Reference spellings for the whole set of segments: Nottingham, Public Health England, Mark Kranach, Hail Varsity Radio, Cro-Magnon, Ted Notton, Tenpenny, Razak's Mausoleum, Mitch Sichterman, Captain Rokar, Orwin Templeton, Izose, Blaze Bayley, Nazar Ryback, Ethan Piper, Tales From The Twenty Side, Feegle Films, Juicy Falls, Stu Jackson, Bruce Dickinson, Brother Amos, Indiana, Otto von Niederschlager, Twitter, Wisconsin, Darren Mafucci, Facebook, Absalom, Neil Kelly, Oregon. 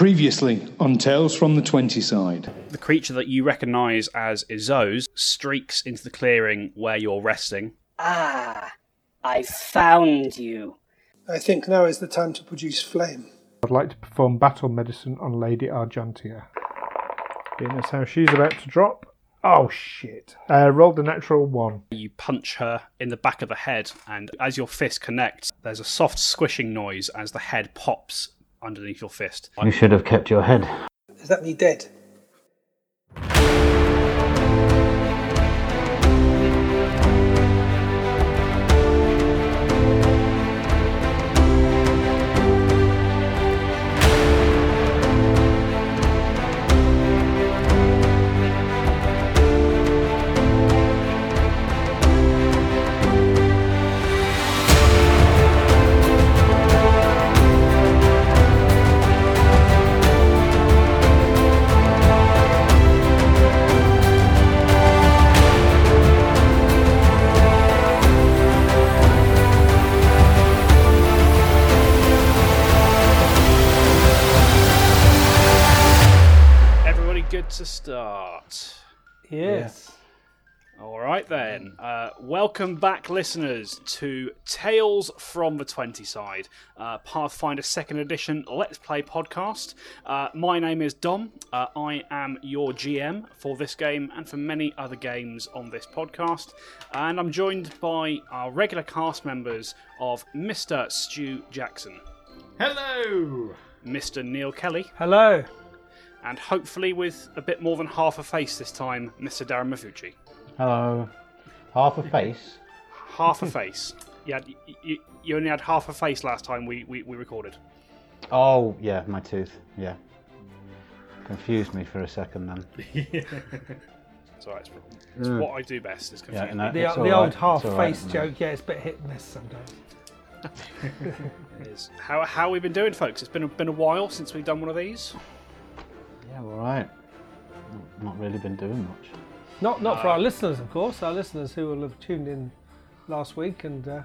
Previously on Tales from the 20 Side. The creature that you recognise as Izose streaks into the clearing where you're resting. Ah, I found you. I think now is the time to produce flame. I'd like to perform battle medicine on Lady Argentia. Being as how she's about to drop. Oh, shit. Rolled a natural one. You punch her in the back of the head, and as your fist connects, there's a soft squishing noise as the head pops underneath your fist. You should have kept your head. Is that me dead? To start. Yes. Yeah. All right then. Welcome back, listeners, to Tales from the 20 Side, Pathfinder Second Edition Let's Play podcast. My name is Dom. I am your GM for this game and for many other games on this podcast. And I'm joined by our regular cast members of Mr. Stu Jackson. Hello! Mr. Neil Kelly. Hello! And hopefully with a bit more than half a face this time, Mr. Darren Mafucci. Hello. Half a face? Half a face. You only had half a face last time we recorded. Oh, yeah, my tooth, yeah. Confused me for a second then. Yeah. It's all right, it's what I do best, is confusing. Yeah, the old half-face joke, yeah, it's a bit hit and miss sometimes. It is. How have we been doing, folks? It's been a while since we've done one of these. Yeah, all right. Not really been doing much. Not for our listeners, of course. Our listeners who will have tuned in last week and said,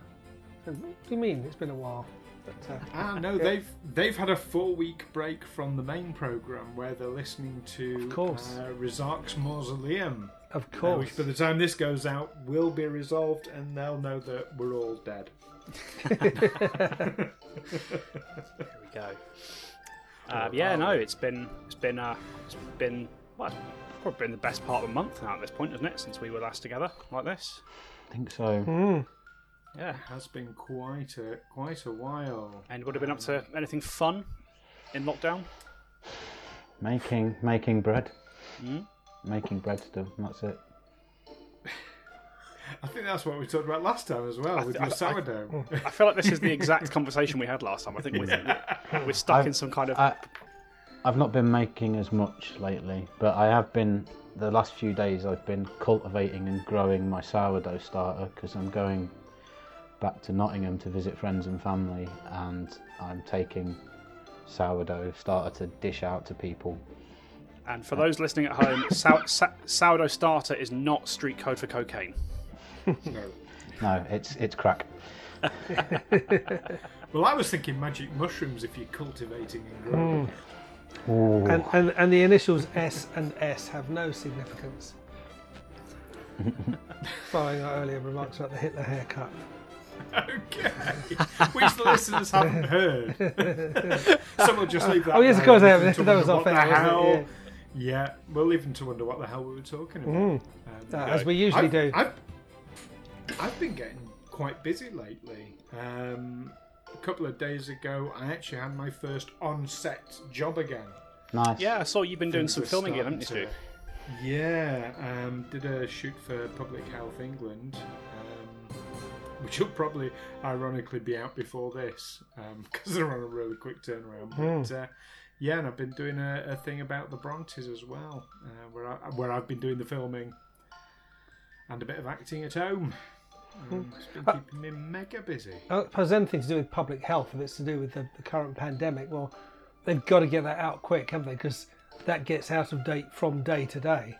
"What do you mean? It's been a while." But, no, they've had a 4-week break from the main program where they're listening to Razak's Mausoleum. Of course. Which by the time this goes out will be resolved, and they'll know that we're all dead. There we go. It's probably been the best part of a month now at this point, isn't it? Since we were last together like this, I think so. Mm. Yeah, it has been quite a while. And would have been up to anything fun in lockdown? Making bread. Mm? Making bread still. That's it. I think that's what we talked about last time as well, with your sourdough. I feel like this is the exact conversation we had last time. I think we're stuck in some kind of... I've not been making as much lately, but I have been, the last few days, I've been cultivating and growing my sourdough starter, because I'm going back to Nottingham to visit friends and family, and I'm taking sourdough starter to dish out to people. And for those listening at home, sourdough starter is not street code for cocaine. No, it's crack. Well, I was thinking magic mushrooms if you're cultivating and growing. Mm. And the initials S and S have no significance. Following our earlier remarks about the Hitler haircut. Okay. Which the listeners haven't heard. Some'll just leave that. Oh yes, of course they have. That was our favourite. Yeah, we'll leave them to wonder what the hell we were talking about. Mm. As we usually do. I've been getting quite busy lately. A couple of days ago, I actually had my first on-set job again. Nice. Yeah, I saw you've been doing some filming again, haven't you? Yeah, did a shoot for Public Health England, which will probably, ironically, be out before this, because they're on a really quick turnaround. Mm. But, yeah, and I've been doing a thing about the Brontes as well, where I've been doing the filming and a bit of acting at home. It's been keeping me mega busy. I suppose anything to do with public health, if it's to do with the current pandemic, well, they've got to get that out quick, haven't they? Because that gets out of date from day to day.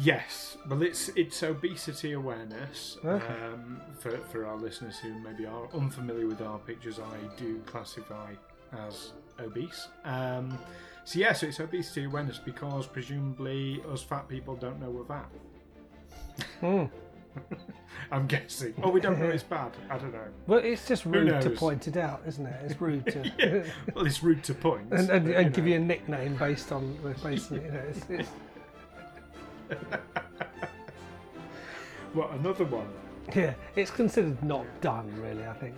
Yes, well, it's obesity awareness. Okay. For our listeners who maybe are unfamiliar with our pictures, I do classify as obese. So yeah, so it's Obesity Awareness because presumably us fat people don't know we're fat. Mm. I'm guessing. Oh, we don't know it's bad. I don't know. Well, it's just rude to point it out, isn't it? It's rude to. Yeah. Well, it's rude to point and give you a nickname based on you know. It's... What, another one? Yeah, it's considered not done, really. I think.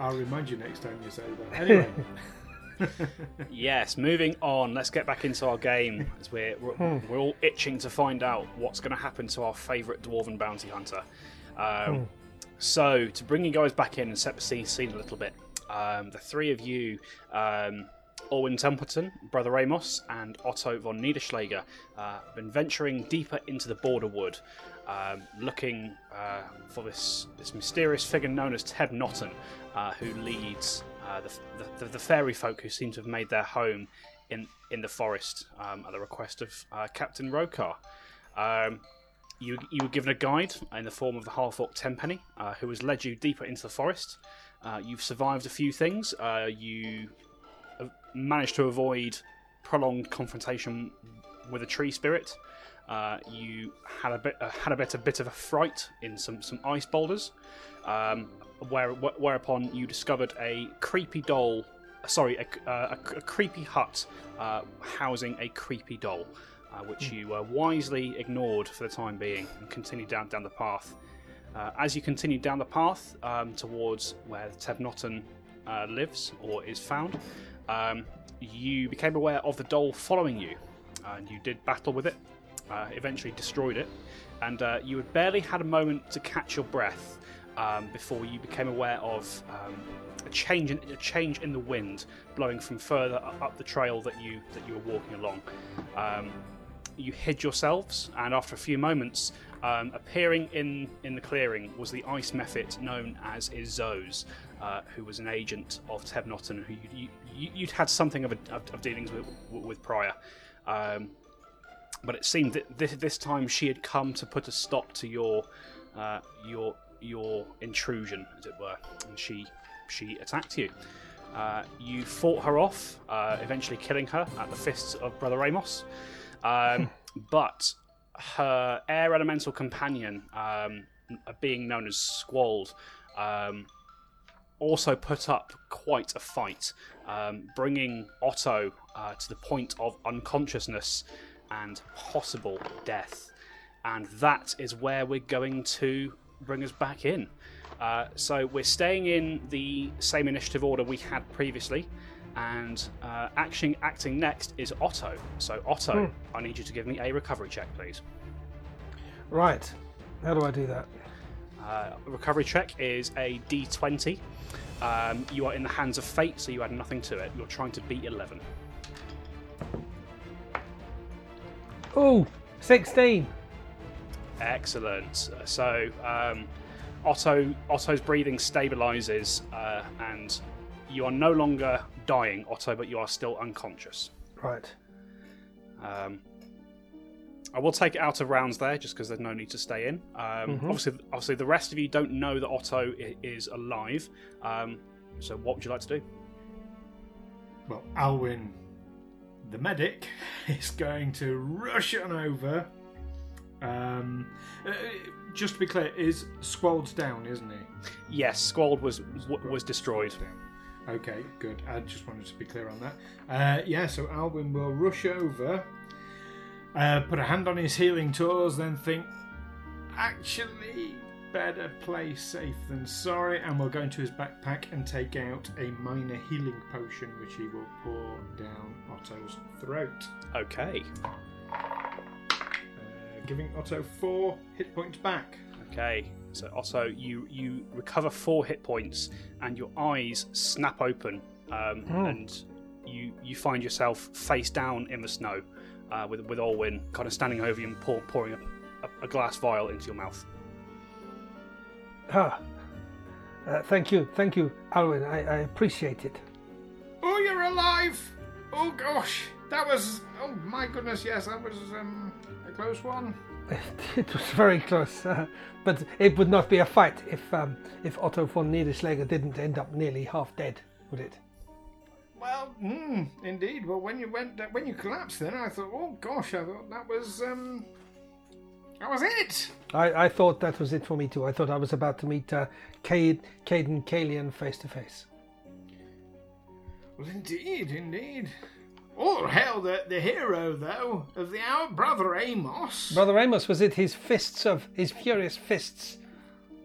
I'll remind you next time you say that. Anyway. Yes, moving on. Let's get back into our game as we're all itching to find out what's going to happen to our favourite dwarven bounty hunter. So, to bring you guys back in and set the scene a little bit, the three of you, Orwin Templeton, Brother Amos, and Otto von Niederschlager, have been venturing deeper into the Borderwood, looking for this mysterious figure known as Ted Notton, who leads. The fairy folk who seem to have made their home in the forest at the request of Captain Rokar. You were given a guide in the form of the half-orc Tenpenny, who has led you deeper into the forest. You've survived a few things. You managed to avoid prolonged confrontation with a tree spirit. You had a bit of a fright in some ice boulders, whereupon you discovered a creepy hut housing a creepy doll, which you wisely ignored for the time being and continued down the path. As you continued down the path towards where Ted Notton lives or is found, you became aware of the doll following you, and you did battle with it. Eventually destroyed it, and you had barely had a moment to catch your breath before you became aware of a change in the wind blowing from further up the trail that you were walking along. You hid yourselves, and after a few moments, appearing in the clearing was the ice mephit known as Izose, who was an agent of Ted Notton, who you'd had something of dealings with prior. But it seemed that this time she had come to put a stop to your intrusion, as it were, and she attacked you. You fought her off, eventually killing her at the fists of Brother Amos. But her air elemental companion, a being known as Squalled, also put up quite a fight, bringing Otto to the point of unconsciousness and possible death. And that is where we're going to bring us back in. So we're staying in the same initiative order we had previously, and acting next is Otto. So Otto, I need you to give me a recovery check, please. Right, how do I do that? Recovery check is a D20. You are in the hands of fate, so you add nothing to it. You're trying to beat 11. Oh, 16. Excellent. So Otto's breathing stabilises, and you are no longer dying, Otto, but you are still unconscious. Right. I will take it out of rounds there, just because there's no need to stay in. Obviously, the rest of you don't know that Otto is alive. So what would you like to do? Well, Alwyn, the medic, is going to rush on over. Just to be clear, is Squalled down, isn't he? Yes, Squalled was destroyed. Okay, good. I just wanted to be clear on that. So Alwyn will rush over, put a hand on his healing tools, then think, actually, better play safe than sorry, and we'll go into his backpack and take out a minor healing potion, which he will pour down Otto's throat. Okay. Giving Otto 4 hit points back. Okay, so Otto, you recover 4 hit points, and your eyes snap open, and you find yourself face down in the snow, with Orwin kind of standing over you and pouring a glass vial into your mouth. Thank you, Alwyn. I appreciate it. Oh, you're alive! Oh gosh, that was. Oh my goodness, yes, that was a close one. It was very close, but it would not be a fight if Otto von Niederschlager didn't end up nearly half dead, would it? Well, indeed. Well, when you collapsed, then I thought, oh gosh, I thought that was it. I thought that was it for me too. I thought I was about to meet Cayden Cailean face to face. Well, indeed. All hail the hero, though, of the hour, Brother Amos. Brother Amos, was it his furious fists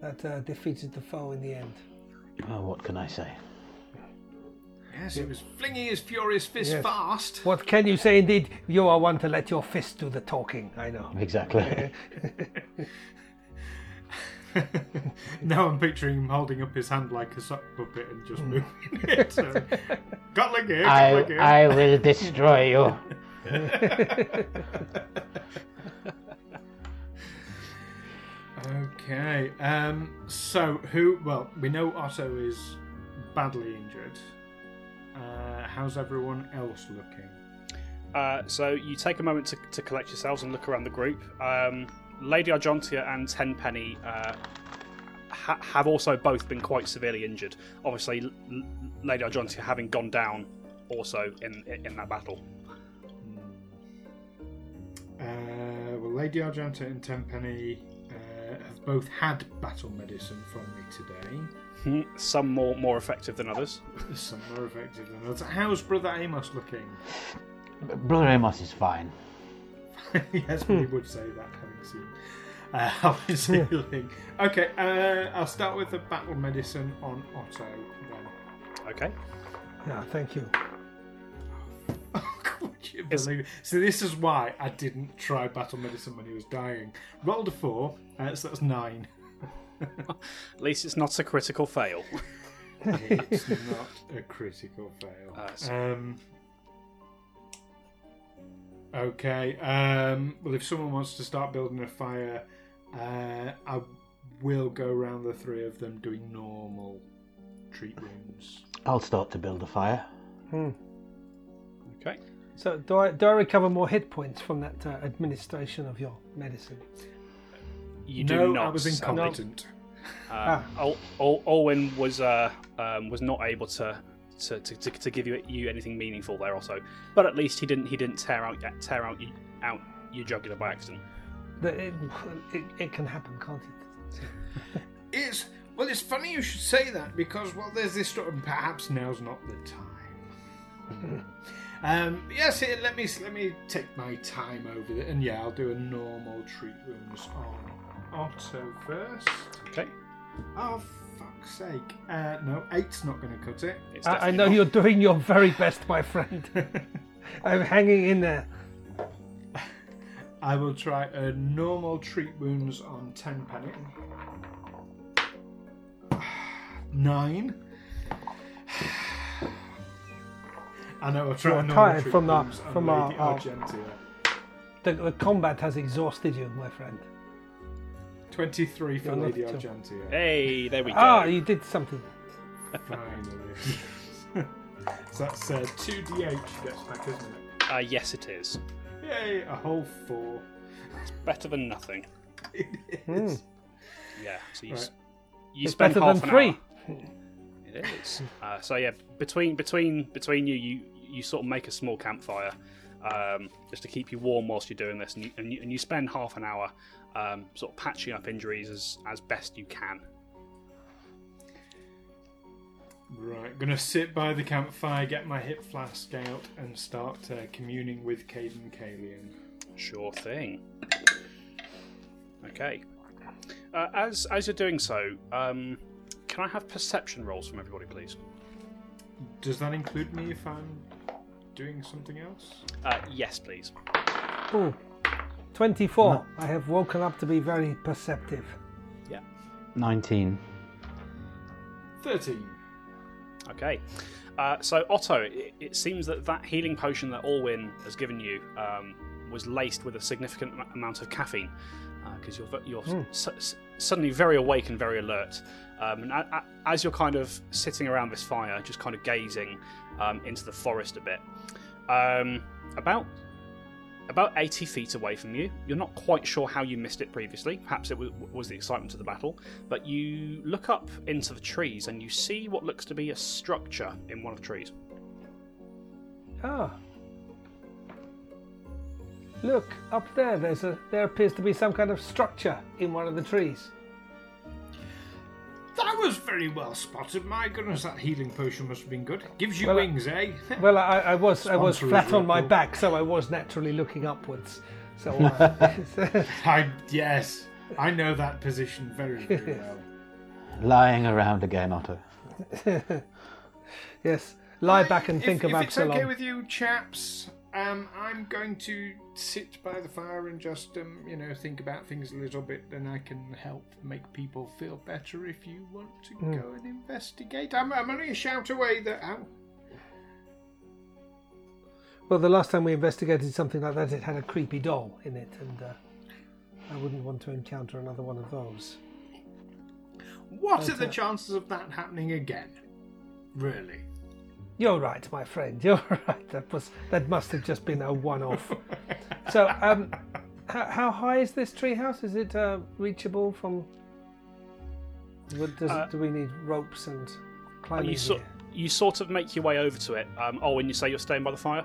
that defeated the foe in the end? Oh, what can I say? Yes, he was flinging his furious fist fast. What can you say, indeed? You are one to let your fist do the talking, I know. Exactly. Now I'm picturing him holding up his hand like a sock puppet and just moving it. So, got like it. I will destroy you. Okay. We know Otto is badly injured. How's everyone else looking? So you take a moment to collect yourselves and look around the group. Lady Argentia and Tenpenny have also both been quite severely injured. Obviously, Lady Argentia having gone down also in that battle. Lady Argentia and Tenpenny have both had battle medicine from me today. Some more effective than others. Some more effective than others. How's Brother Amos looking? Brother Amos is fine. Yes, we would say that, having seen how he's healing. Okay, I'll start with the battle medicine on Otto then. Okay. Yeah, thank you. Oh, God, you believe it? So this is why I didn't try battle medicine when he was dying. Rolled a 4, so that's 9. At least it's not a critical fail. It's not a critical fail. Okay, if someone wants to start building a fire, I will go round the three of them doing normal treat wounds. I'll start to build a fire. Okay. So do I recover more hit points from that administration of your medicine? You do not. I was incompetent. Owen was not able to give you anything meaningful there, Otto. But at least he didn't tear out your jugular by accident. It can happen, can't it? It's funny you should say that because there's this sort of perhaps now's not the time. Yes, let me take my time over it, and I'll do a normal treat wounds on Otto first. Okay. Oh, fuck's sake. No, 8's not going to cut it. I know you're doing your very best, my friend. I'm hanging in there. I will try a normal treat wounds on 10 penny. 9. I know I'll try a normal tired treat from wounds on Lady Argentia. The combat has exhausted you, my friend. 23 for Lady Argentia. Hey, there we go. Ah, you did something. Finally. So that's 2d8 she gets back, isn't it? Yes, it is. Yay, a whole 4. It's better than nothing. It is. Yeah, so you spend half an hour. It is. Between you sort of make a small campfire just to keep you warm whilst you're doing this, and you spend half an hour sort of patching up injuries as best you can. Right, gonna sit by the campfire, get my hip flask out, and start communing with Cayden Cailean. Sure thing. Okay. As you're doing so, can I have perception rolls from everybody, please? Does that include me if I'm doing something else? Yes, please. Ooh. 24. No. I have woken up to be very perceptive. Yeah. 19. 13. Okay. So Otto, it seems that healing potion that Orwin has given you was laced with a significant amount of caffeine, because you're suddenly very awake and very alert. And as you're kind of sitting around this fire, just kind of gazing into the forest a bit, about 80 feet away from you. You're not quite sure how you missed it previously. Perhaps it was the excitement of the battle. But you look up into the trees and you see what looks to be a structure in one of the trees. Ah. Look, up there, there appears to be some kind of structure in one of the trees. That was very well spotted. My goodness, that healing potion must have been good. Gives you wings, eh? Well, I was flat on my back, so I was naturally looking upwards. So yes, I know that position very, very well. Lying around again, Otto. Yes, lie back and think about Absalom. If it's okay with you, chaps, I'm going to sit by the fire and just, think about things a little bit, and I can help make people feel better if you want to go and investigate. I'm only a shout away that... Well, the last time we investigated something like that, it had a creepy doll in it, and I wouldn't want to encounter another one of those. What are the chances of that happening again? Really? You're right, my friend. You're right. That must have just been a one-off. So, how high is this treehouse? Is it reachable from? Do we need ropes and climbing? You sort of make your way over to it. When you say you're staying by the fire.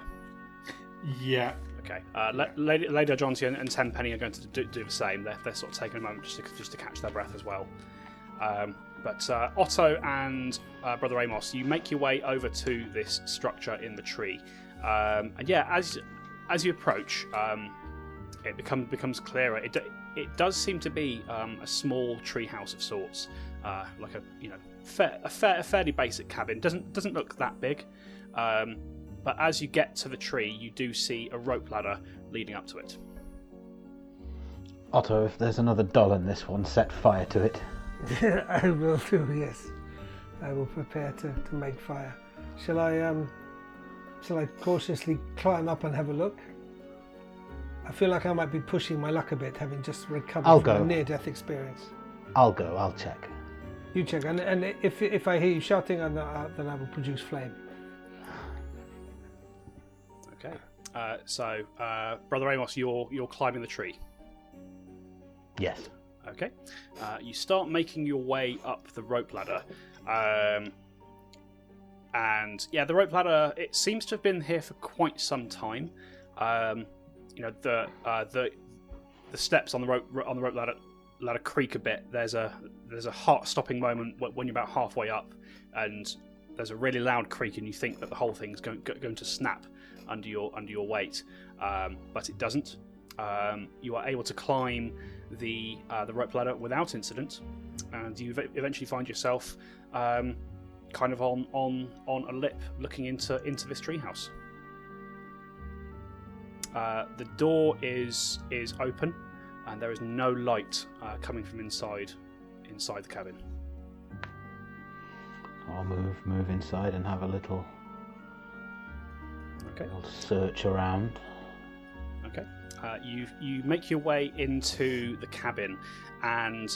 Yeah. Okay. Lady Argentia and Tenpenny are going to do the same. They're sort of taking a moment just to catch their breath as well. But Otto and Brother Amos, you make your way over to this structure in the tree, as you approach, it becomes clearer. It does seem to be a small tree house of sorts, like a fairly basic cabin. Doesn't look that big, but as you get to the tree, you do see a rope ladder leading up to it. Otto, if there's another doll in this one, set fire to it. I will too, yes. I will prepare to make fire. Shall I cautiously climb up and have a look? I feel like I might be pushing my luck a bit, having just recovered from a near-death experience. I'll go. I'll check. You check, and if I hear you shouting, then I will produce flame. Okay. So, Brother Amos, you're climbing the tree. Yes. Okay, you start making your way up the rope ladder, the rope ladder, it seems to have been here for quite some time. The steps on the rope ladder creak a bit. There's a heart-stopping moment when you're about halfway up, and there's a really loud creak, and you think that the whole thing's going to snap under your weight, but it doesn't. You are able to climb the rope ladder without incident, and you eventually find yourself kind of on a lip looking into this treehouse. The door is open, and there is no light coming from inside the cabin. I'll move inside and have a little search around. Okay. You make your way into the cabin, and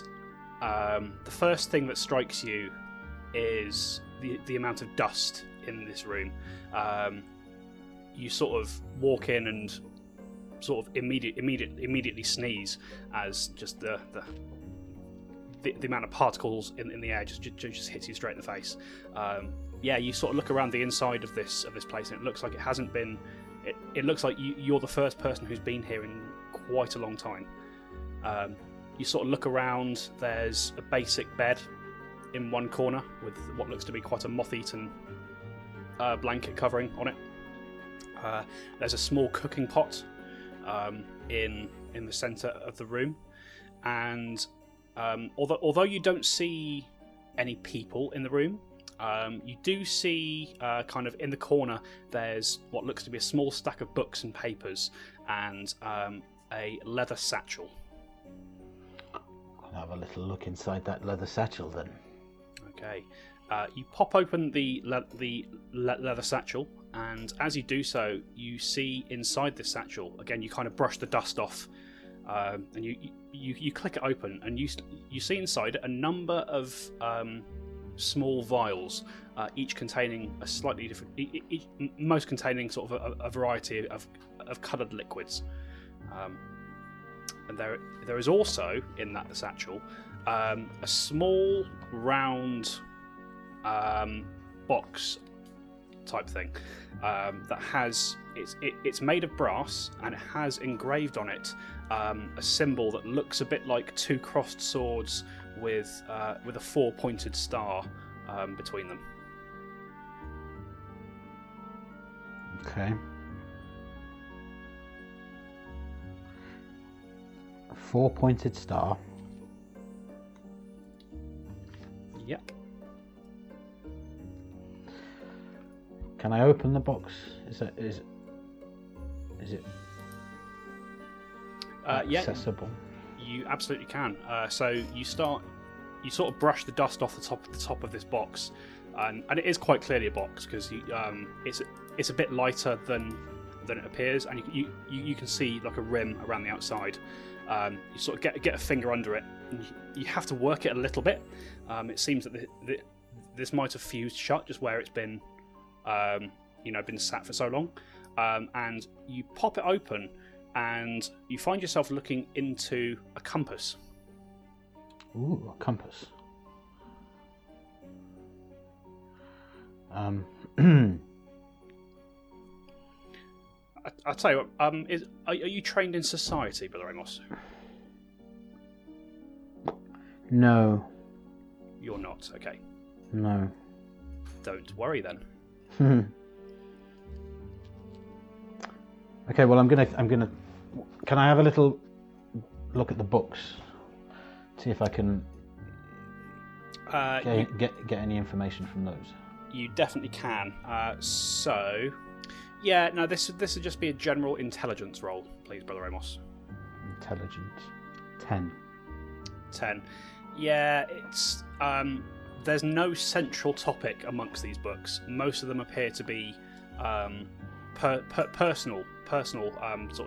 the first thing that strikes you is the amount of dust in this room. You sort of walk in and sort of immediately sneeze, as just the amount of particles in the air just hits you straight in the face. You sort of look around the inside of this place, and it looks like it hasn't been. It looks like you're the first person who's been here in quite a long time. You sort of look around. There's a basic bed in one corner with what looks to be quite a moth-eaten blanket covering on it. There's a small cooking pot in the centre of the room, and although you don't see any people in the room, you do see, kind of in the corner, there's what looks to be a small stack of books and papers, and a leather satchel. I'll have a little look inside that leather satchel then. Okay. You pop open the leather satchel, and as you do so, you see inside the satchel, again, you kind of brush the dust off, and you click it open, and you see inside a number of... small vials, most containing sort of a variety of coloured liquids, and there is also in that satchel a small round box type thing that has it's made of brass and it has engraved on it a symbol that looks a bit like two crossed swords with a four-pointed star between them. Okay. A four-pointed star. Yep. Can I open the box? Is it accessible? Yeah, you absolutely can. So you sort of brush the dust off the top of this box, and it is quite clearly a box because it's a bit lighter than it appears, and you can see like a rim around the outside. You sort of get a finger under it, and you have to work it a little bit. It seems that this might have fused shut just where it's been, been sat for so long. And you pop it open, and you find yourself looking into a compass. Ooh, a compass. I tell you what, are you trained in society, Brother Amos? No. You're not, okay. No. Don't worry then. Okay, well, I'm gonna. Can I have a little look at the books? See if I can get any information from those. You definitely can. So, yeah, no, this would just be a general intelligence roll, please, Brother Amos. Intelligence, 10. 10. Yeah, it's there's no central topic amongst these books. Most of them appear to be personal sort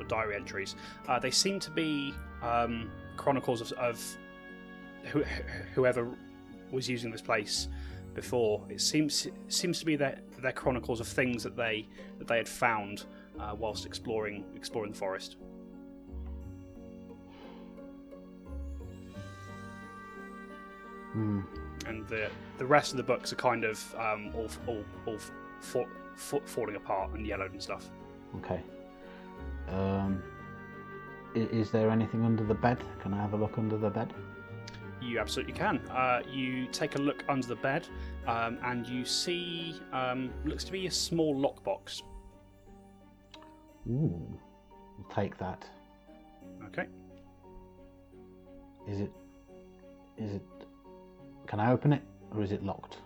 of diary entries. They seem to be chronicles of whoever was using this place before. It seems to be their chronicles of things that they had found whilst exploring the forest. Mm. And the rest of the books are kind of all falling apart and yellowed and stuff. Okay. Is there anything under the bed? Can I have a look under the bed? You absolutely can. You take a look under the bed, and you see looks to be a small lockbox. Ooh, I'll take that. Okay. Is it? Can I open it, or is it locked?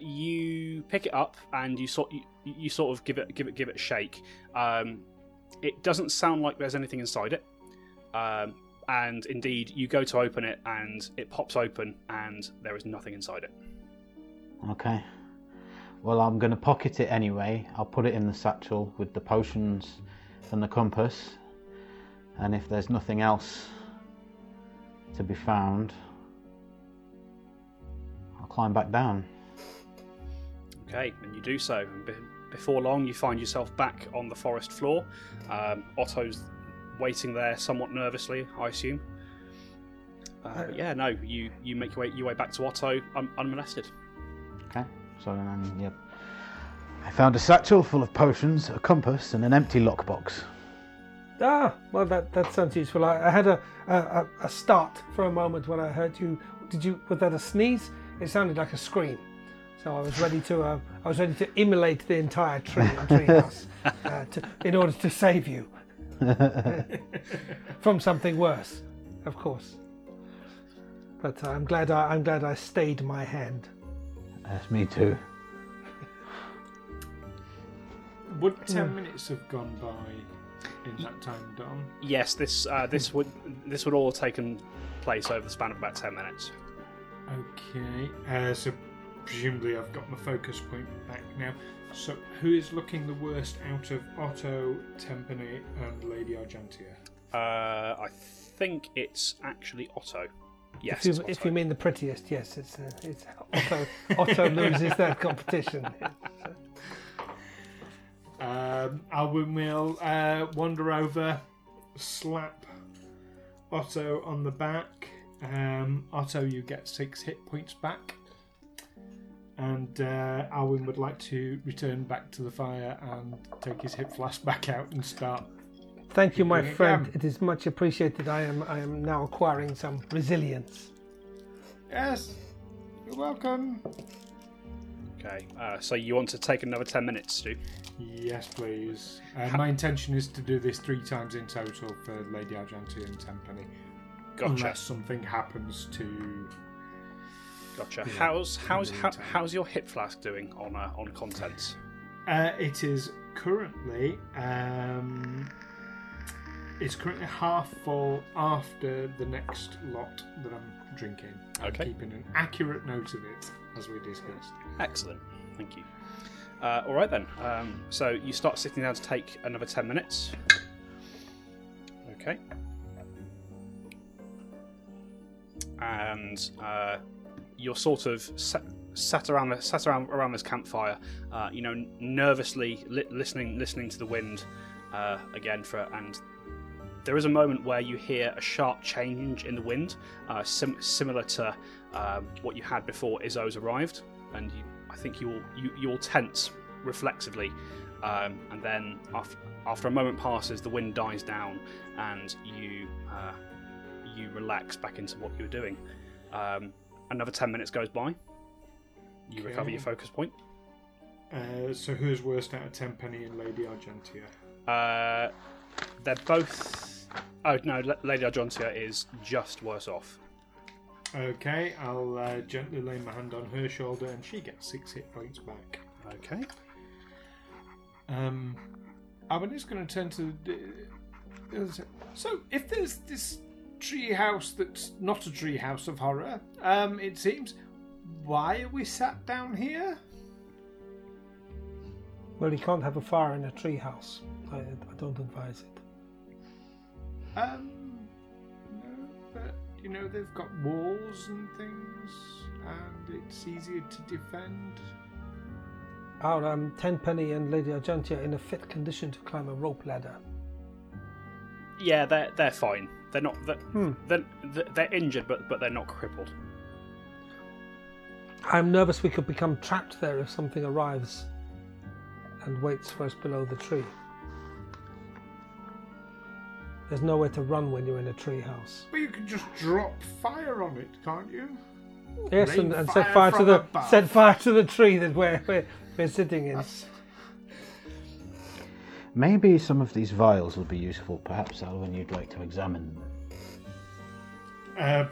You pick it up and you sort of give it a shake. It doesn't sound like there's anything inside it. And indeed, you go to open it, and it pops open, and there is nothing inside it. Okay. Well, I'm going to pocket it anyway. I'll put it in the satchel with the potions and the compass. And if there's nothing else to be found, I'll climb back down. Okay, and you do so. Before long, you find yourself back on the forest floor. Otto's waiting there somewhat nervously, I assume. You make your way back to Otto unmolested. Okay, so yeah. I found a satchel full of potions, a compass, and an empty lockbox. Ah, well, that sounds useful. I had a start for a moment when I heard you. Was that a sneeze? It sounded like a scream. So I was ready to immolate the entire treehouse in order to save you. From something worse, of course. But I'm glad I stayed my hand. That's me too. Would 10 minutes have gone by in that time, Dom? Yes, this would all have taken place over the span of about 10 minutes. Okay, so presumably I've got my focus point back now. So, who is looking the worst out of Otto, Tenpenny, and Lady Argentia? I think it's actually Otto. Yes, if you mean the prettiest, yes, it's Otto. Otto loses that competition. Alwyn will wander over, slap Otto on the back. Otto, you get 6 hit points back. And Alwyn would like to return back to the fire and take his hip flask back out and start. Thank you, my friend. It is much appreciated. I am now acquiring some resilience. Yes, you're welcome. Okay, so you want to take another 10 minutes, Stu? Yes, please. My intention is to do this 3 times in total for Lady Argentia and Tenpenny. Gotcha. Unless something happens to... Gotcha. Yeah, how's your hip flask doing on contents? It is currently half full after the next lot that I'm drinking. Okay. I'm keeping an accurate note of it as we discussed. Excellent. Thank you. All right then. So you start sitting down to take another 10 minutes. Okay. And. You're sort of sat around this campfire, nervously listening to the wind again. And there is a moment where you hear a sharp change in the wind, similar to what you had before Izzo's arrived, and I think you'll tense reflexively, and then after a moment passes, the wind dies down, and you relax back into what you were doing. Another 10 minutes goes by. You recover your focus point. So who's worst out of Tenpenny and Lady Argentia? They're both... Oh, no, Lady Argentia is just worse off. Okay, I'll gently lay my hand on her shoulder and she gets 6 hit points back. Okay. Alwyn is going to turn to... So, if there's this... tree house that's not a tree house of horror, it seems. Why are we sat down here? Well, you can't have a fire in a tree house. I don't advise it. No, but they've got walls and things, and it's easier to defend. Are Tenpenny and Lady Argentia in a fit condition to climb a rope ladder? Yeah, they're fine. They're not. They're injured, but they're not crippled. I'm nervous we could become trapped there if something arrives and waits for us below the tree. There's nowhere to run when you're in a tree house. But you can just drop fire on it, can't you? Yes, and set fire to the tree that we're sitting in. Maybe some of these vials would be useful. Perhaps, Alwyn, you'd like to examine them.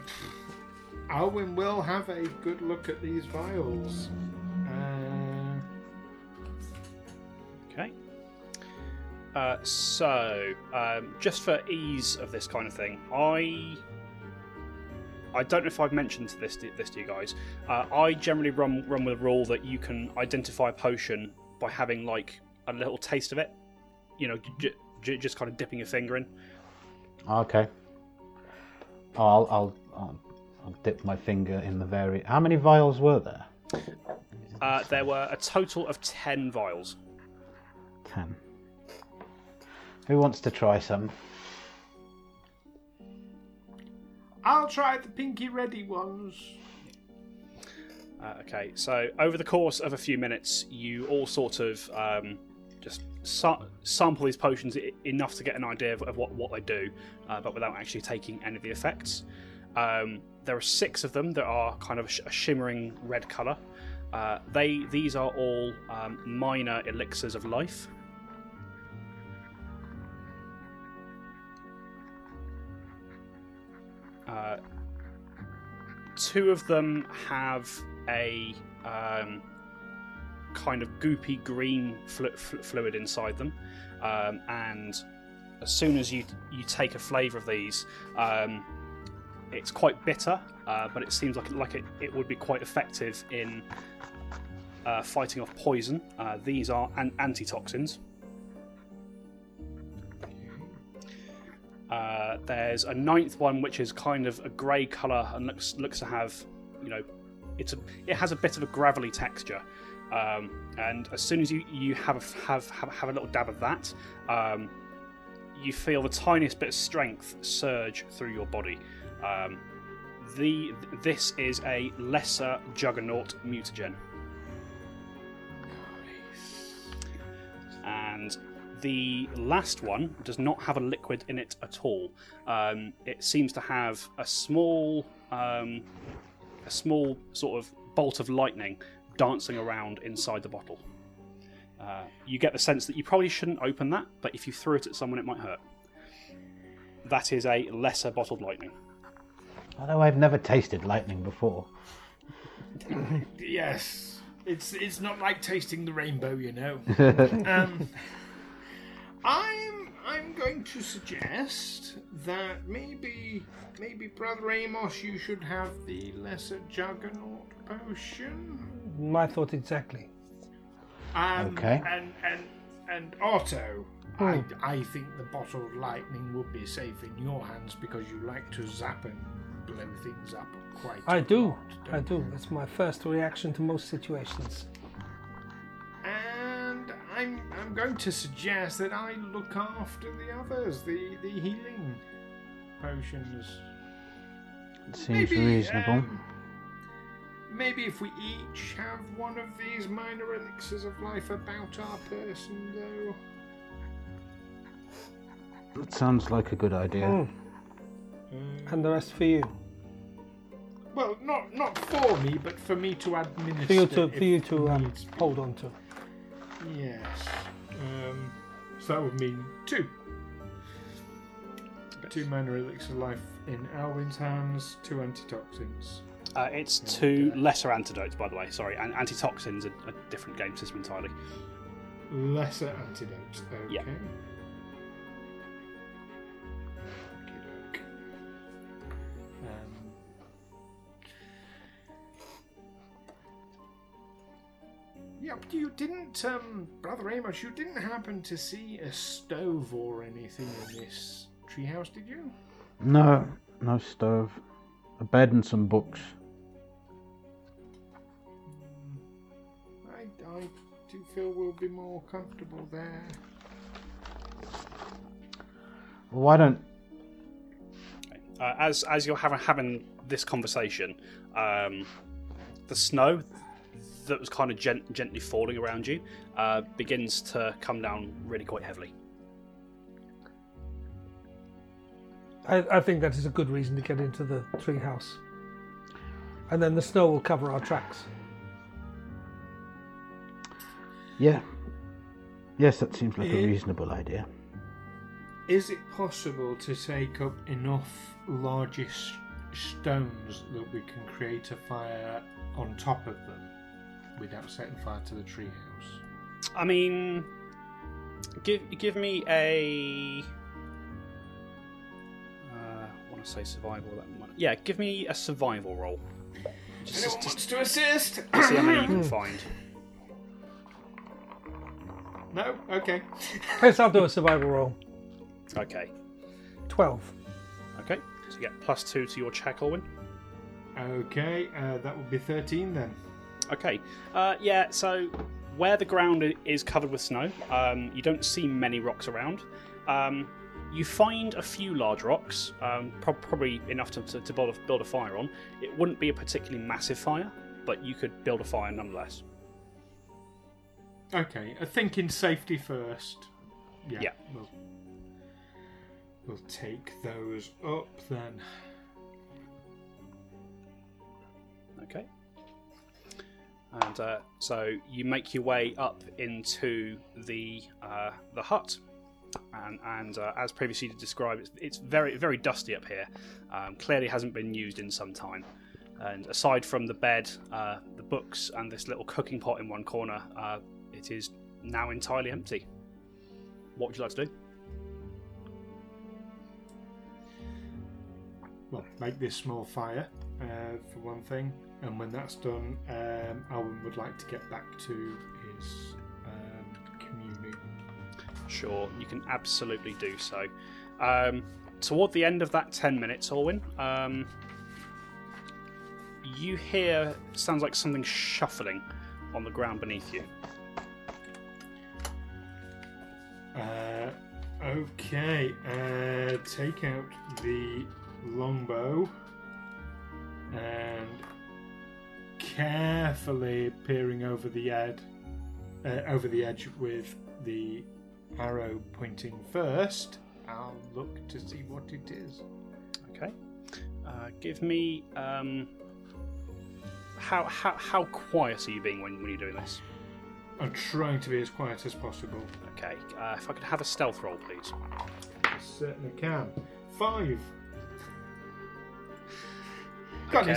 Alwyn will have a good look at these vials. Okay. So, just for ease of this kind of thing, I don't know if I've mentioned this to you guys. I generally run with a rule that you can identify a potion by having like a little taste of it. Just kind of dipping your finger in. Okay. I'll dip my finger in the very... How many vials were there? There were a total of 10 vials. 10. Who wants to try some? I'll try the pinky ready ones. Okay, so over the course of a few minutes, you all sort of... Just sample these potions enough to get an idea of what they do, but without actually taking any of the effects. There are 6 of them that are kind of a shimmering red colour. These are all minor elixirs of life. Two of them have a... kind of goopy green fluid inside them, and as soon as you take a flavour of these, it's quite bitter, but it seems like it would be quite effective in fighting off poison. These are antitoxins. There's a 9th one which is kind of a grey colour and looks to have, it has a bit of a gravelly texture. And as soon as you have a little dab of that, you feel the tiniest bit of strength surge through your body. This is a lesser juggernaut mutagen. and the last one does not have a liquid in it at all. It seems to have a small sort of bolt of lightning dancing around inside the bottle. You get the sense that you probably shouldn't open that, but if you threw it at someone, it might hurt. That is a lesser bottled lightning. Although I've never tasted lightning before. Yes, it's not like tasting the rainbow, you know. I'm going to suggest that maybe Brother Amos, you should have the lesser juggernaut potion. My thought exactly. Okay. And Otto, I think the bottled lightning would be safe in your hands because you like to zap and blow things up quite a lot. I do. That's my first reaction to most situations. And I'm going to suggest that I look after the others, the healing potions. It seems reasonable. Maybe if we each have one of these minor elixirs of life about our person, though. That sounds like a good idea. And the rest for you. Well, not for me, but for me to administer. For you to hold on to. Yes. So that would mean two. Two minor elixirs of life in Alwyn's hands, two antitoxins. It's two lesser antidotes, by the way. Sorry, and antitoxins are a different game system entirely. Lesser antidotes. Okay. Yeah. Yeah, you didn't, Brother Amos, you didn't happen to see a stove or anything in this treehouse, did you? No, no stove. A bed and some books. I do feel we'll be more comfortable there. Well, why don't... as you're having this conversation, the snow that was kind of gently falling around you begins to come down really quite heavily. I think that is a good reason to get into the treehouse. And then the snow will cover our tracks. Yeah. Yes, that seems like a reasonable idea. Is it possible to take up enough largish stones that we can create a fire on top of them without setting fire to the treehouse? I mean, give me a... say survival that might... Yeah, give me a survival roll. Anyone wants to assist? See how many you can find. No? Okay. Yes, I'll do a survival roll. Okay. 12. Okay, so you get +2 to your check, Orwin. Okay, that would be 13 then. Okay, yeah, so where the ground is covered with snow, you don't see many rocks around. You find a few large rocks, probably enough to build a fire on. It wouldn't be a particularly massive fire, but you could build a fire nonetheless. Okay, I think in safety first. Yeah. We'll take those up then. Okay. And so you make your way up into the hut. And as previously described, it's very, very dusty up here. Clearly hasn't been used in some time. And aside from the bed, the books, and this little cooking pot in one corner, it is now entirely empty. What would you like to do? Well, make this small fire, for one thing. And when that's done, Alwyn would like to get back to his community. Sure, you can absolutely do so. Toward the end of that 10 minutes, Orwin, you hear, sounds like something shuffling on the ground beneath you. Okay, take out the longbow and carefully peering over the edge with the arrow pointing first, I'll look to see what it is. Okay. Give me... how quiet are you being when you're doing this? I'm trying to be as quiet as possible. Okay. If I could have a stealth roll, please. I certainly can. 5. God, okay.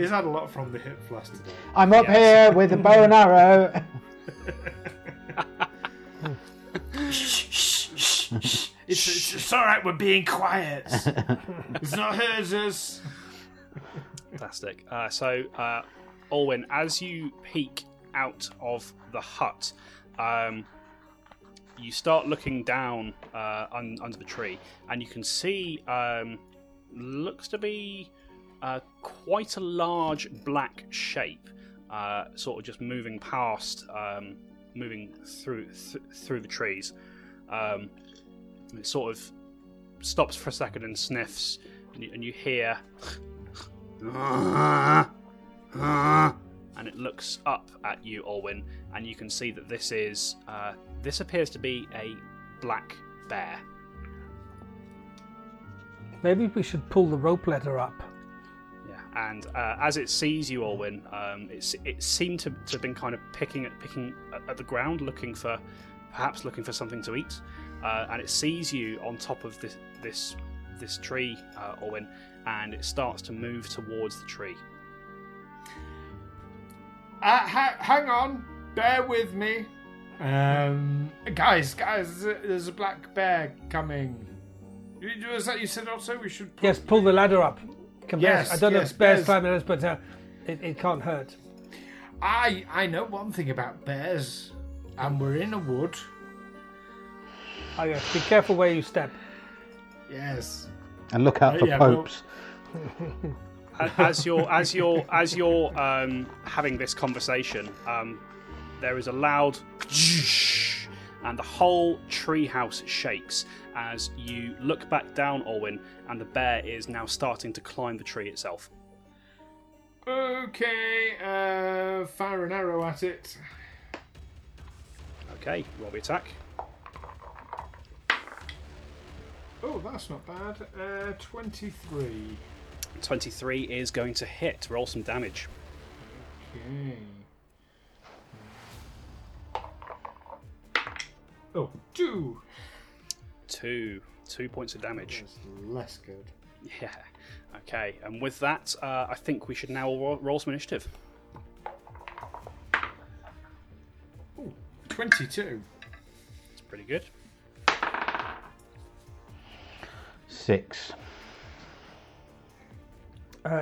he's had a lot from the hip flask today. I'm up here with a bow and arrow. It's all right. We're being quiet. It's not hers. Us. Fantastic. So, Orwin, as you peek out of the hut, you start looking down under the tree, and you can see looks to be quite a large black shape, sort of just moving past, moving through the trees. It sort of stops for a second and sniffs, and you hear, and it looks up at you, Orwin, and you can see that this appears to be a black bear. Maybe we should pull the rope ladder up. Yeah, and as it sees you, Orwin, it seemed to have been kind of picking at the ground, perhaps looking for something to eat. And it sees you on top of this tree, Orwin, and it starts to move towards the tree. Hang on, bear with me. Guys, there's a black bear coming. Was that you said also? We should pull the ladder up. I don't know if bears climb ladders, but it can't hurt. I know one thing about bears, and we're in a wood. Oh, yes. Be careful where you step. Yes. And look out for popes. As you're having this conversation, there is a loud and the whole treehouse shakes as you look back down, Orwin, and the bear is now starting to climb the tree itself. Okay, fire an arrow at it. Okay, roll the attack. Oh, that's not bad. 23. 23 is going to hit. Roll some damage. Okay. Oh, 2. 2 points of damage. That's less good. Yeah. Okay. And with that, I think we should now roll some initiative. Oh, 22. That's pretty good. 6.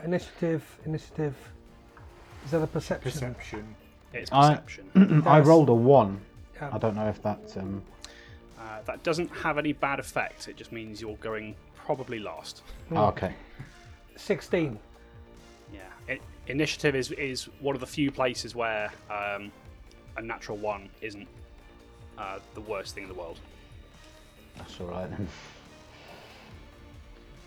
Initiative. Is that a perception? Perception. It's perception. I rolled a 1. Yeah. I don't know if that... that doesn't have any bad effect. It just means you're going probably last. Oh, okay. 16. Yeah. Initiative is one of the few places where a natural 1 isn't the worst thing in the world. That's all right then.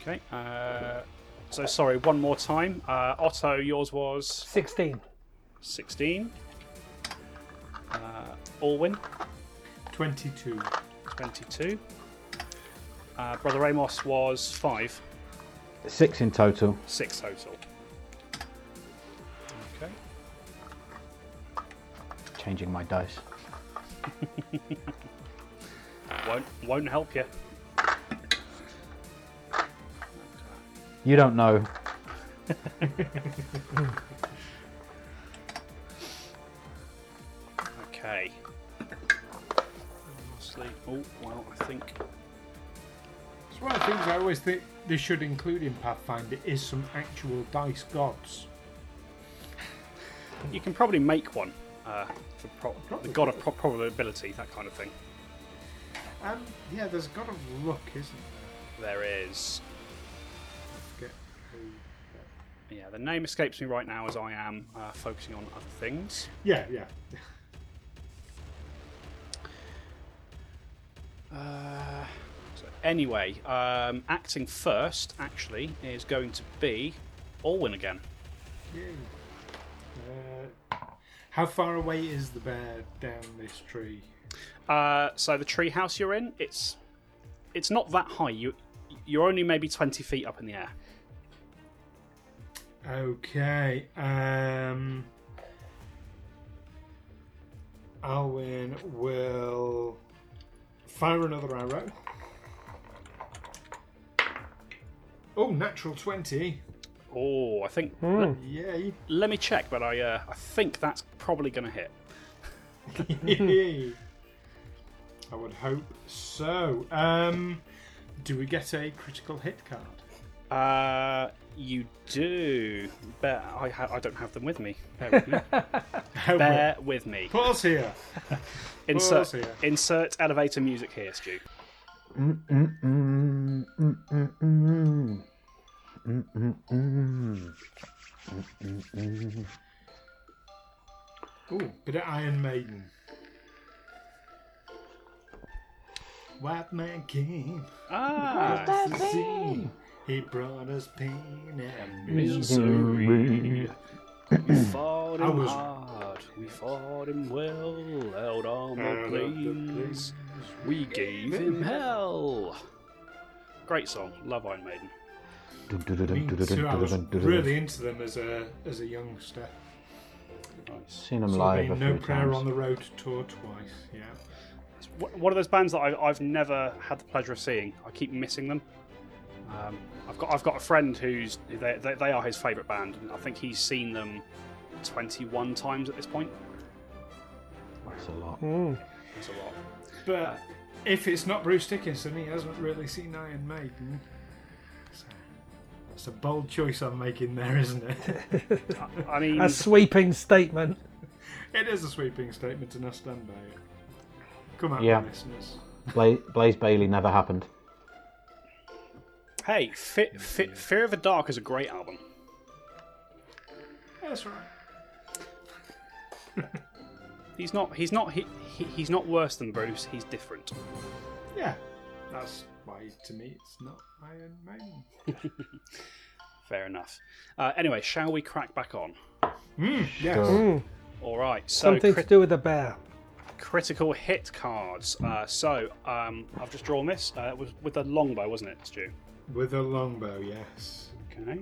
Okay. So, sorry, one more time. Otto, yours was... 16. 16. Orwin. 22. 22. Brother Amos was 5. 6 in total. 6 total. Okay. Changing my dice. Won't help you. You don't know. Okay. Honestly, I think... It's one of the things I always think they should include in Pathfinder is some actual dice gods. You can probably make one. For the god of probability, that kind of thing. Yeah, there's a god of luck, isn't there? There is. Yeah, the name escapes me right now as I am focusing on other things. Yeah. So anyway, acting first, actually, is going to be Orwin again. How far away is the bear down this tree? So the tree house you're in, it's not that high. You're only maybe 20 feet up in the air. Okay. Alwyn will fire another arrow. Oh, natural 20. Oh, I think... Yay. Let me check, but I think that's probably going to hit. I would hope so. Do we get a critical hit card? You do. But I don't have them with me. Bear with me. Pause here. Insert elevator music here, Stu. Ooh, bit of Iron Maiden. White man came. He brought us pain and misery. We fought him hard. We fought him well out on the plains. We gave him hell. Great song. Love Iron Maiden. I was really into them as a youngster. I've seen them live. No Prayer on the Road tour twice. Yeah. It's one of those bands that I've never had the pleasure of seeing. I keep missing them. I've got a friend who's they are his favourite band, and I think he's seen them 21 times at this point. That's a lot. That's a lot. But if it's not Bruce Dickinson, he hasn't really seen Iron Maiden. So that's a bold choice I'm making there, isn't it? I mean, a sweeping statement. It is a sweeping statement, and I stand by it. Come on, listeners. Blaze Bayley never happened. Hey, Fear of the Dark is a great album. Yeah, that's right. He's not worse than Bruce. He's different. Yeah, that's why to me it's not Iron Maiden. Fair enough. Anyway, shall we crack back on? Yes. Sure. All right. So something to do with the bear. Critical hit cards. I've just drawn this. It was with a longbow, wasn't it, Stu? With a longbow, yes. Okay.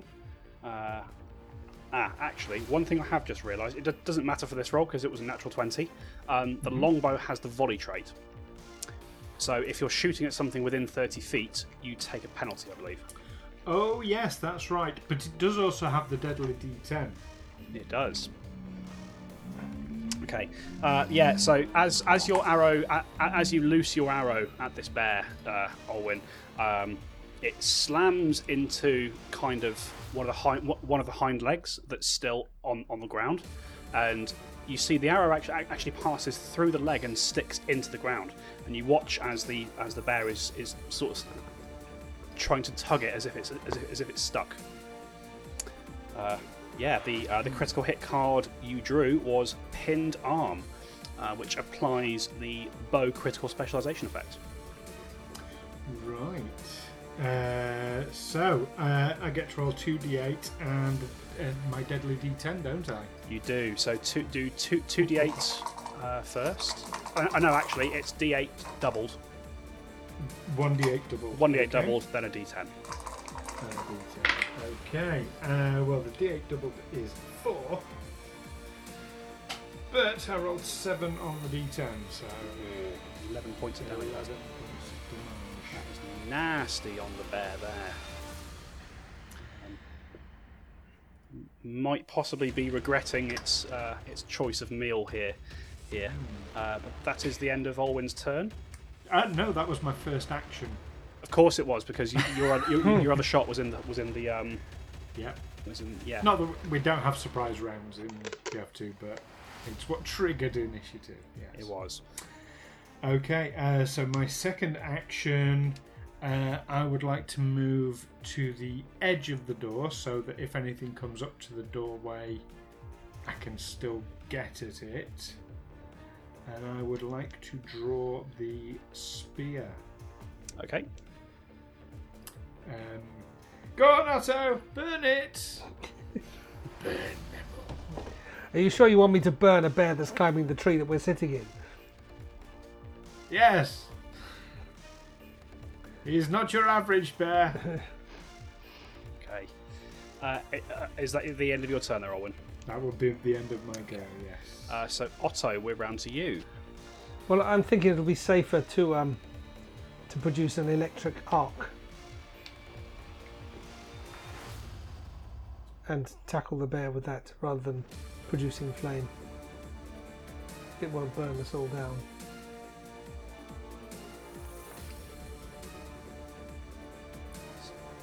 Actually, one thing I have just realised, it doesn't matter for this roll because it was a natural 20. The longbow has the volley trait. So if you're shooting at something within 30 feet, you take a penalty, I believe. Oh, yes, that's right. But it does also have the deadly D10. It does. Okay. So as your arrow, as you loose your arrow at this bear, Orwin, it slams into kind of one of the hind legs that's still on the ground, and you see the arrow actually passes through the leg and sticks into the ground. And you watch as the bear is sort of trying to tug it as if it's stuck. The critical hit card you drew was Pinned Arm, which applies the bow critical specialization effect. Right. I get to roll 2d8 and my deadly d10, don't I? You do. So do 2d8 first. No, actually, it's d8 doubled. 1d8 doubled. 1d8 doubled, then a d10. Okay, the D8 doubled is 4, but I rolled 7 on the D10, so 11 points of damage. That was nasty on the bear there. Might possibly be regretting its choice of meal here. But that is the end of Olwyn's turn. No, that was my first action. Of course it was, because your other shot was in the Not that we don't have surprise rounds in GF2, but it's what triggered initiative. Yes, it was. Okay, so my second action, I would like to move to the edge of the door so that if anything comes up to the doorway, I can still get at it. And I would like to draw the spear. Okay. Go on, Otto! Burn it! Burn metal. Are you sure you want me to burn a bear that's climbing the tree that we're sitting in? Yes. He's not your average bear. Okay. Is that the end of your turn there, Orwin? That would be the end of my go, yes. So, Otto, we're round to you. Well, I'm thinking it'll be safer to produce an electric arc and tackle the bear with that rather than producing flame. It won't burn us all down.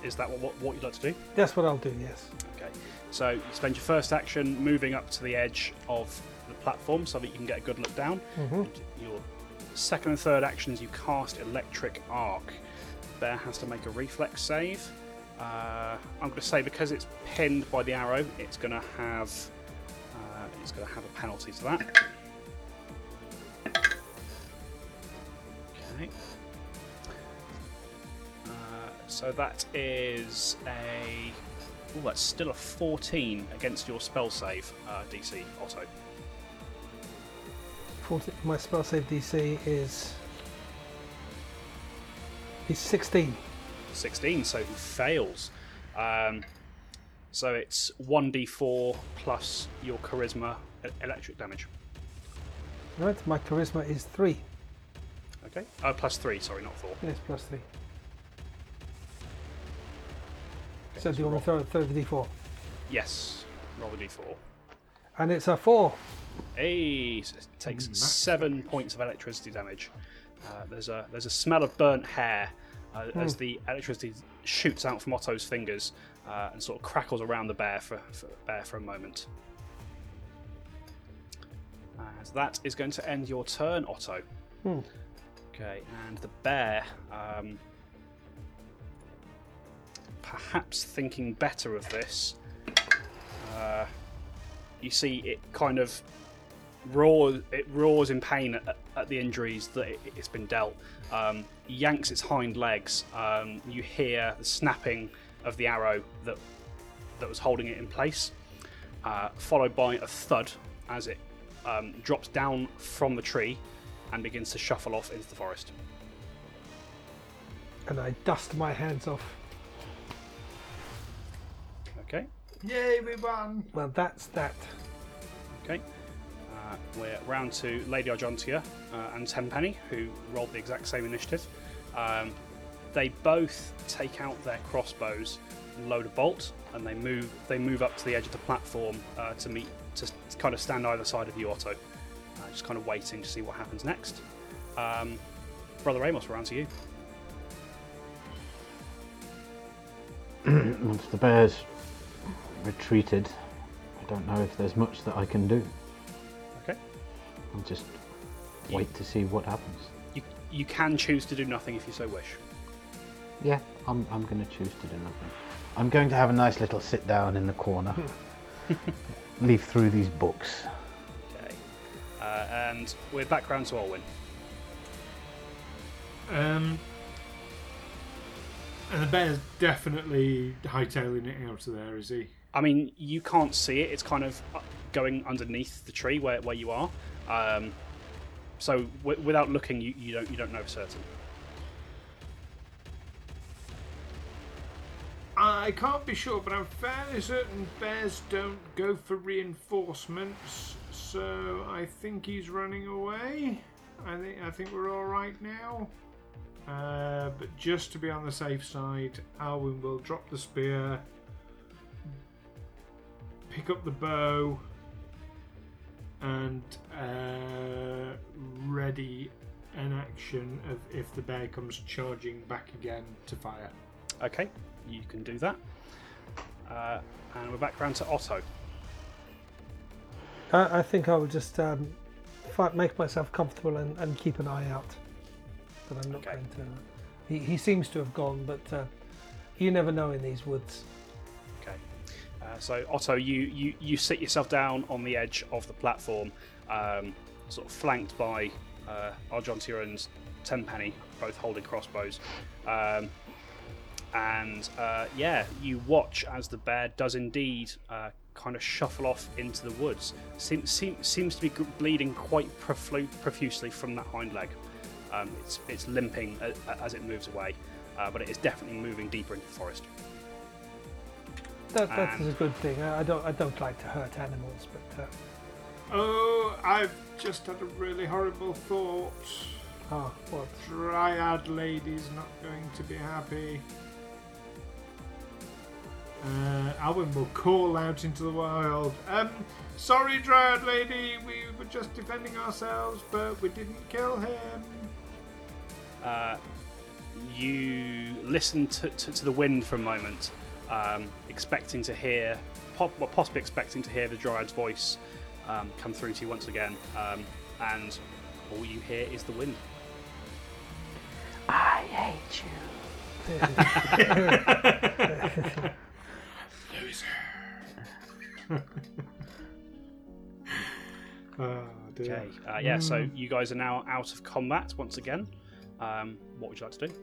Is that what you'd like to do? That's what I'll do, yes. Okay. So you spend your first action moving up to the edge of the platform so that you can get a good look down. Mm-hmm. Your second and third actions, you cast Electric Arc. Bear has to make a reflex save. I'm going to say because it's pinned by the arrow, it's going to have a penalty to that. Okay. So that is that's still a 14 against your spell save DC, Otto. 14. My spell save DC is 16. 16, so he fails. So it's 1d4 plus your charisma electric damage. Right, my charisma is 3. Okay. Plus 3, sorry, not 4. Yes, plus 3. So do you want to throw the d4? Yes, roll the d4. And it's a 4. Hey, so it takes 7 points of electricity damage. There's a smell of burnt hair as the electricity shoots out from Otto's fingers and sort of crackles around the bear for a moment. And that is going to end your turn, Otto. Okay, and the bear... perhaps thinking better of this, you see it kind of roars in pain at the injuries that it's been dealt, yanks its hind legs, you hear the snapping of the arrow that was holding it in place, followed by a thud as it drops down from the tree and begins to shuffle off into the forest. And I dust my hands off. Okay. Yay, we won! Well, that's that. Okay. We're round to Lady Argentia and Tenpenny, who rolled the exact same initiative. They both take out their crossbows, load a bolt, and they move up to the edge of the platform to kind of stand either side of you, Otto. Just kind of waiting to see what happens next. Brother Amos, we're round to you. Once the bear's retreated, I don't know if there's much that I can do. Okay. I'll just wait to see what happens. You can choose to do nothing if you so wish. Yeah, I'm going to choose to do nothing. I'm going to have a nice little sit down in the corner. Leaf through these books. Okay. And we're back round to Orwin. And the bear's definitely hightailing it out of there, is he? I mean, you can't see it. It's kind of going underneath the tree where you are. So without looking, you don't know for certain. I can't be sure, but I'm fairly certain bears don't go for reinforcements. So I think he's running away. I think we're all right now. But just to be on the safe side, Alwyn will drop the spear, pick up the bow, and ready an action of if the bear comes charging back again to fire. Okay, you can do that. And we're back round to Otto. I think I will just make myself comfortable and keep an eye out. But I'm not going to. He seems to have gone, but you never know in these woods. Okay. So Otto, you sit yourself down on the edge of the platform, sort of flanked by Argentia and Tenpenny, both holding crossbows. You watch as the bear does indeed kind of shuffle off into the woods. Seems to be bleeding quite profusely from that hind leg. It's limping as it moves away, but it is definitely moving deeper into the forest. That's a good thing. I don't like to hurt animals, but. Oh, I've just had a really horrible thought. Ah, what? Dryad lady's not going to be happy. Alwyn will call out into the wild. Sorry, Dryad lady, we were just defending ourselves, but we didn't kill him. You listen to the wind for a moment, expecting to hear, possibly expecting to hear the Dryad's voice come through to you once again, and all you hear is the wind. I hate you. Loser. Okay, yeah, so you guys are now out of combat once again. What would you like to do?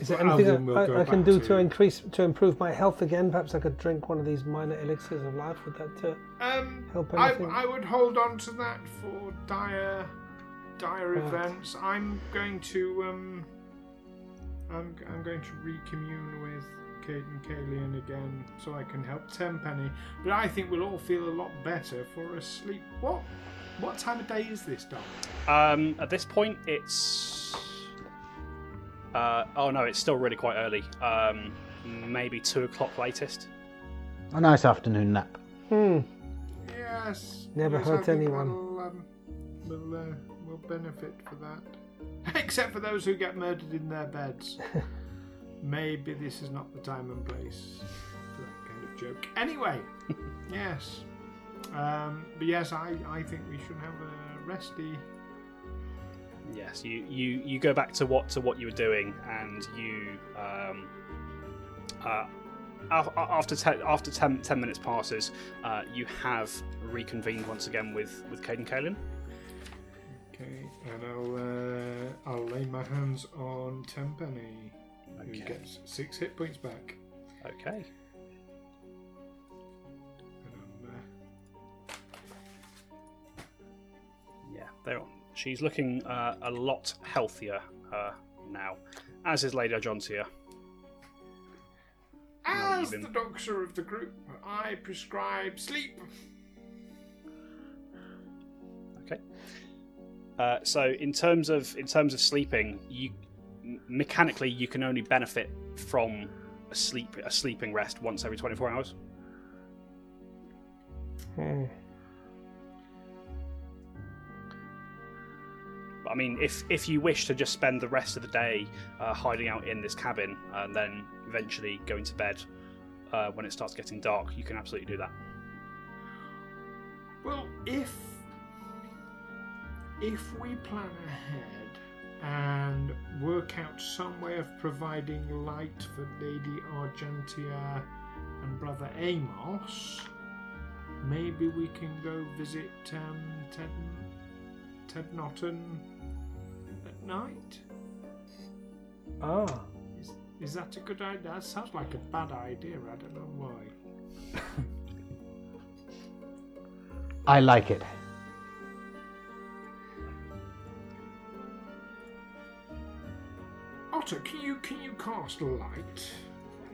Is there anything I can do to improve my health again? Perhaps I could drink one of these minor elixirs of life. Would that help anything? I would hold on to that for dire events. I'm going to re-commune with Cayden Cailean again, so I can help Tenpenny. But I think we'll all feel a lot better for a sleep. What time of day is this, Doc? At this point, it's. Oh no, it's still really quite early. Maybe 2:00 latest. A nice afternoon nap. Yes. Never hurt anyone. We'll benefit for that, except for those who get murdered in their beds. Maybe this is not the time and place for that kind of joke. Anyway, yes. But yes, I think we should have a resty. Yes, you go back to what you were doing, and you after 10 minutes passes, you have reconvened once again with Cayden Cailean. Okay, and I'll lay my hands on Tenpenny, who gets 6 hit points back. Okay. And yeah, they're on. She's looking a lot healthier now, as is Lady Argentia. As the doctor of the group, I prescribe sleep. Okay. So, in terms of sleeping, you mechanically you can only benefit from a sleeping rest once every 24 hours. I mean, if you wish to just spend the rest of the day hiding out in this cabin and then eventually going to bed when it starts getting dark, you can absolutely do that. Well, if we plan ahead and work out some way of providing light for Lady Argentia and Brother Amos, maybe we can go visit Ted Notton at night. Oh. Is that a good idea? That sounds like a bad idea. I don't know why. I like it. Otto, can you cast light?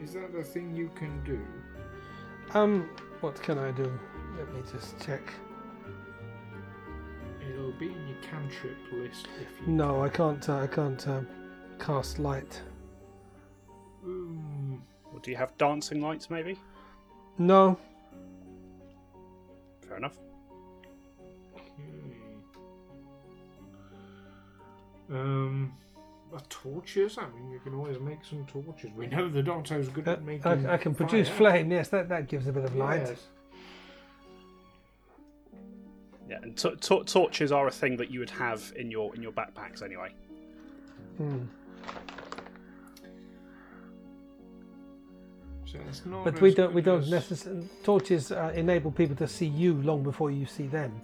Is that a thing you can do? What can I do? Let me just check. It'll be in your cantrip list if you. No, I can't cast light. Well, do you have dancing lights, maybe? No. Fair enough. Okay. Torches? I mean, we can always make some torches. We know the Doctor's good at making. I can produce flame. Yes, that gives a bit of light. Yes. Yeah, and torches are a thing that you would have in your backpacks anyway. So it's not. But we don't necessarily. Torches enable people to see you long before you see them.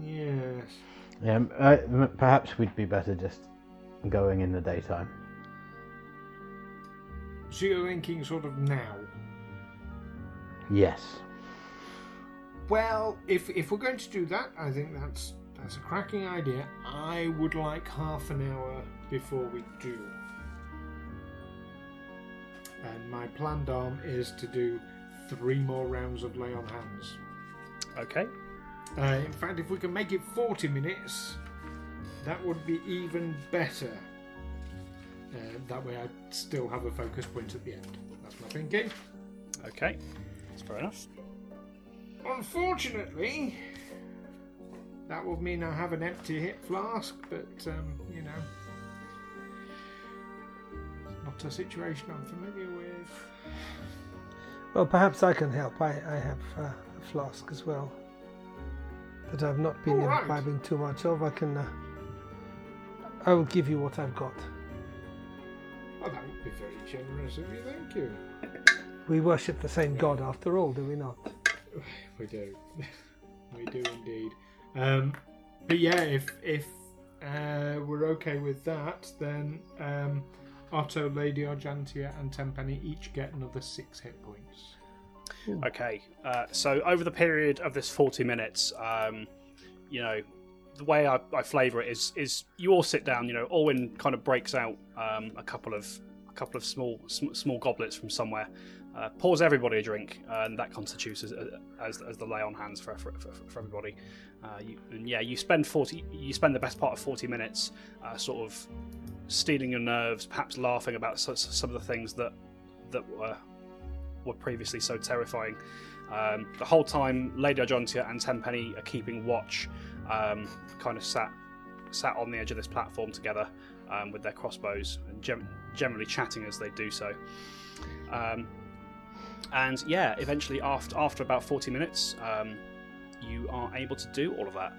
Yes. Yeah. Perhaps we'd be better just going in the daytime. So you're thinking sort of now. Yes. Well, if we're going to do that, I think that's a cracking idea. I would like half an hour before we do. And my planned arm is to do 3 more rounds of lay on hands. Okay. In fact, if we can make it 40 minutes, that would be even better. That way I'd still have a focus point at the end. That's my thinking. Okay, that's fair enough. Unfortunately, that would mean I have an empty hip flask, but, you know, it's not a situation I'm familiar with. Well, perhaps I can help. I have a flask as well that I've not been imbibing too much of. I can... I will give you what I've got. Well, that would be very generous of you, thank you. We worship the same God after all, do we not? We do. We do indeed. But yeah, if we're okay with that, then Otto, Lady Argentia and Tenpenny each get another 6 hit points. Ooh. Okay, so over the period of this 40 minutes, you know, the way I flavour it is you all sit down, you know, Orwin kind of breaks out a couple of small goblets from somewhere, pours everybody a drink, and that constitutes as the lay on hands for everybody. You spend the best part of 40 minutes, sort of stealing your nerves, perhaps laughing about some of the things that were previously so terrifying. The whole time, Lady Argentia and Tenpenny are keeping watch, kind of sat on the edge of this platform together, with their crossbows and generally chatting as they do so. And yeah, eventually after about 40 minutes, you are able to do all of that.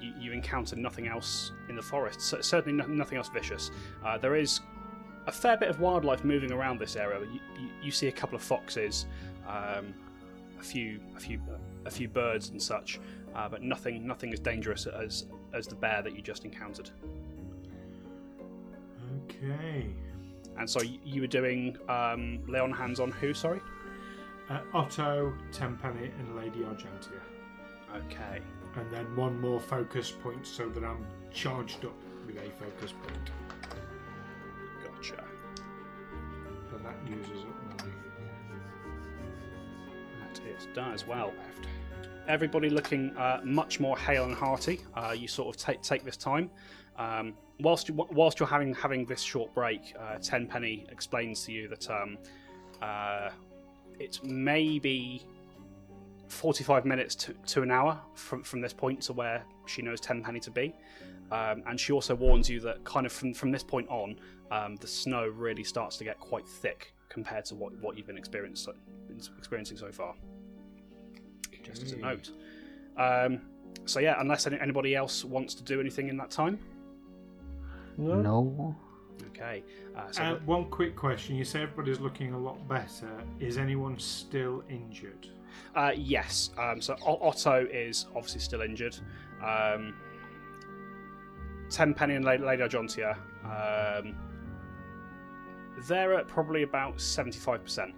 You encounter nothing else in the forest, so certainly nothing else vicious. There is a fair bit of wildlife moving around this area. You see a couple of foxes, a few birds and such, but nothing as dangerous as the bear that you just encountered. Okay. And so you were doing lay on hands on who? Sorry, Otto, Tenpenny, and Lady Argentia. Okay. And then one more focus point so that I'm charged up with a focus point. Gotcha. And that uses up my. It does well. Everybody looking much more hale and hearty. You sort of take this time. Whilst you're having this short break, Tenpenny explains to you that it's maybe 45 minutes to an hour from this point to where she knows Tenpenny to be, and she also warns you that kind of from this point on, the snow really starts to get quite thick compared to what you've been experiencing so far. Just as a note. So yeah, unless anybody else wants to do anything in that time? No. Okay. So one quick question. You say everybody's looking a lot better. Is anyone still injured? Yes. So Otto is obviously still injured. Tenpenny and Lady Argentia, they're at probably about 75%.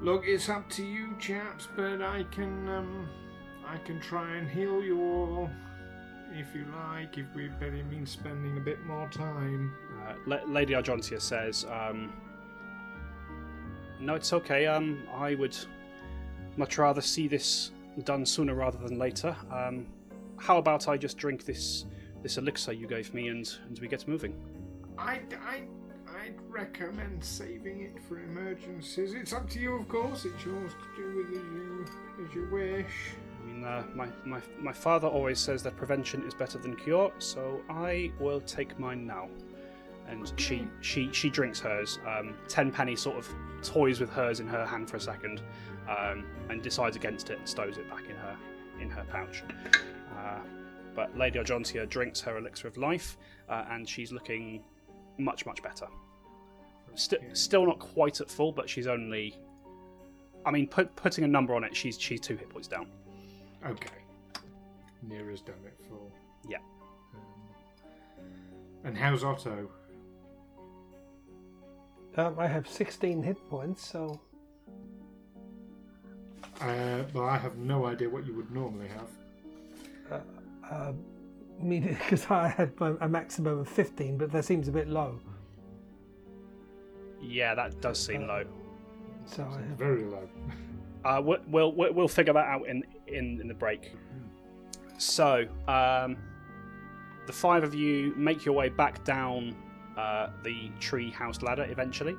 Look, it's up to you, chaps, but I can try and heal you all, if you like. If we better mean spending a bit more time. Lady Argentia says, "No, it's okay. I would much rather see this done sooner rather than later. How about I just drink this elixir you gave me, and we get moving?" I'd recommend saving it for emergencies. It's up to you, of course. It's yours to do with as you wish. I mean, my father always says that prevention is better than cure, so I will take mine now. And she drinks hers. Tenpenny sort of toys with hers in her hand for a second, and decides against it and stows it back in her pouch. But Lady Argentia drinks her elixir of life, and she's looking much better. Still not quite at full, but she's only... I mean, putting a number on it, she's 2 hit points down. Okay. Nira's done it full. Yeah. And how's Otto? I have 16 hit points, so... But I have no idea what you would normally have. Meaning, because I had a maximum of 15, but that seems a bit low. Yeah, that does seem low. So very low. We'll figure that out in the break. So the five of you make your way back down the tree house ladder. Eventually,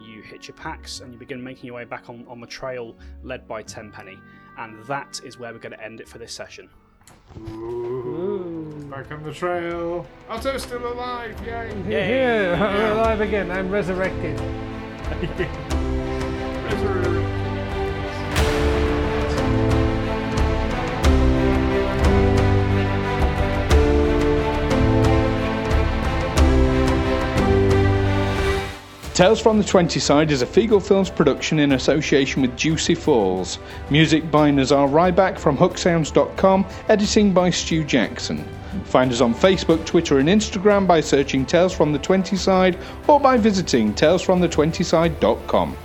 you hit your packs and you begin making your way back on the trail led by Tenpenny, and that is where we're going to end it for this session. Ooh. Back on the trail. Otto's still alive! Yay! Yay. I'm alive again. I'm resurrected. Resurrected. Tales from the 20 Side is a Feegle Films production in association with Juicy Falls. Music by Nazar Ryback from Hooksounds.com, editing by Stu Jackson. Find us on Facebook, Twitter and Instagram by searching Tales from the 20 Side or by visiting talesfromthe20side.com.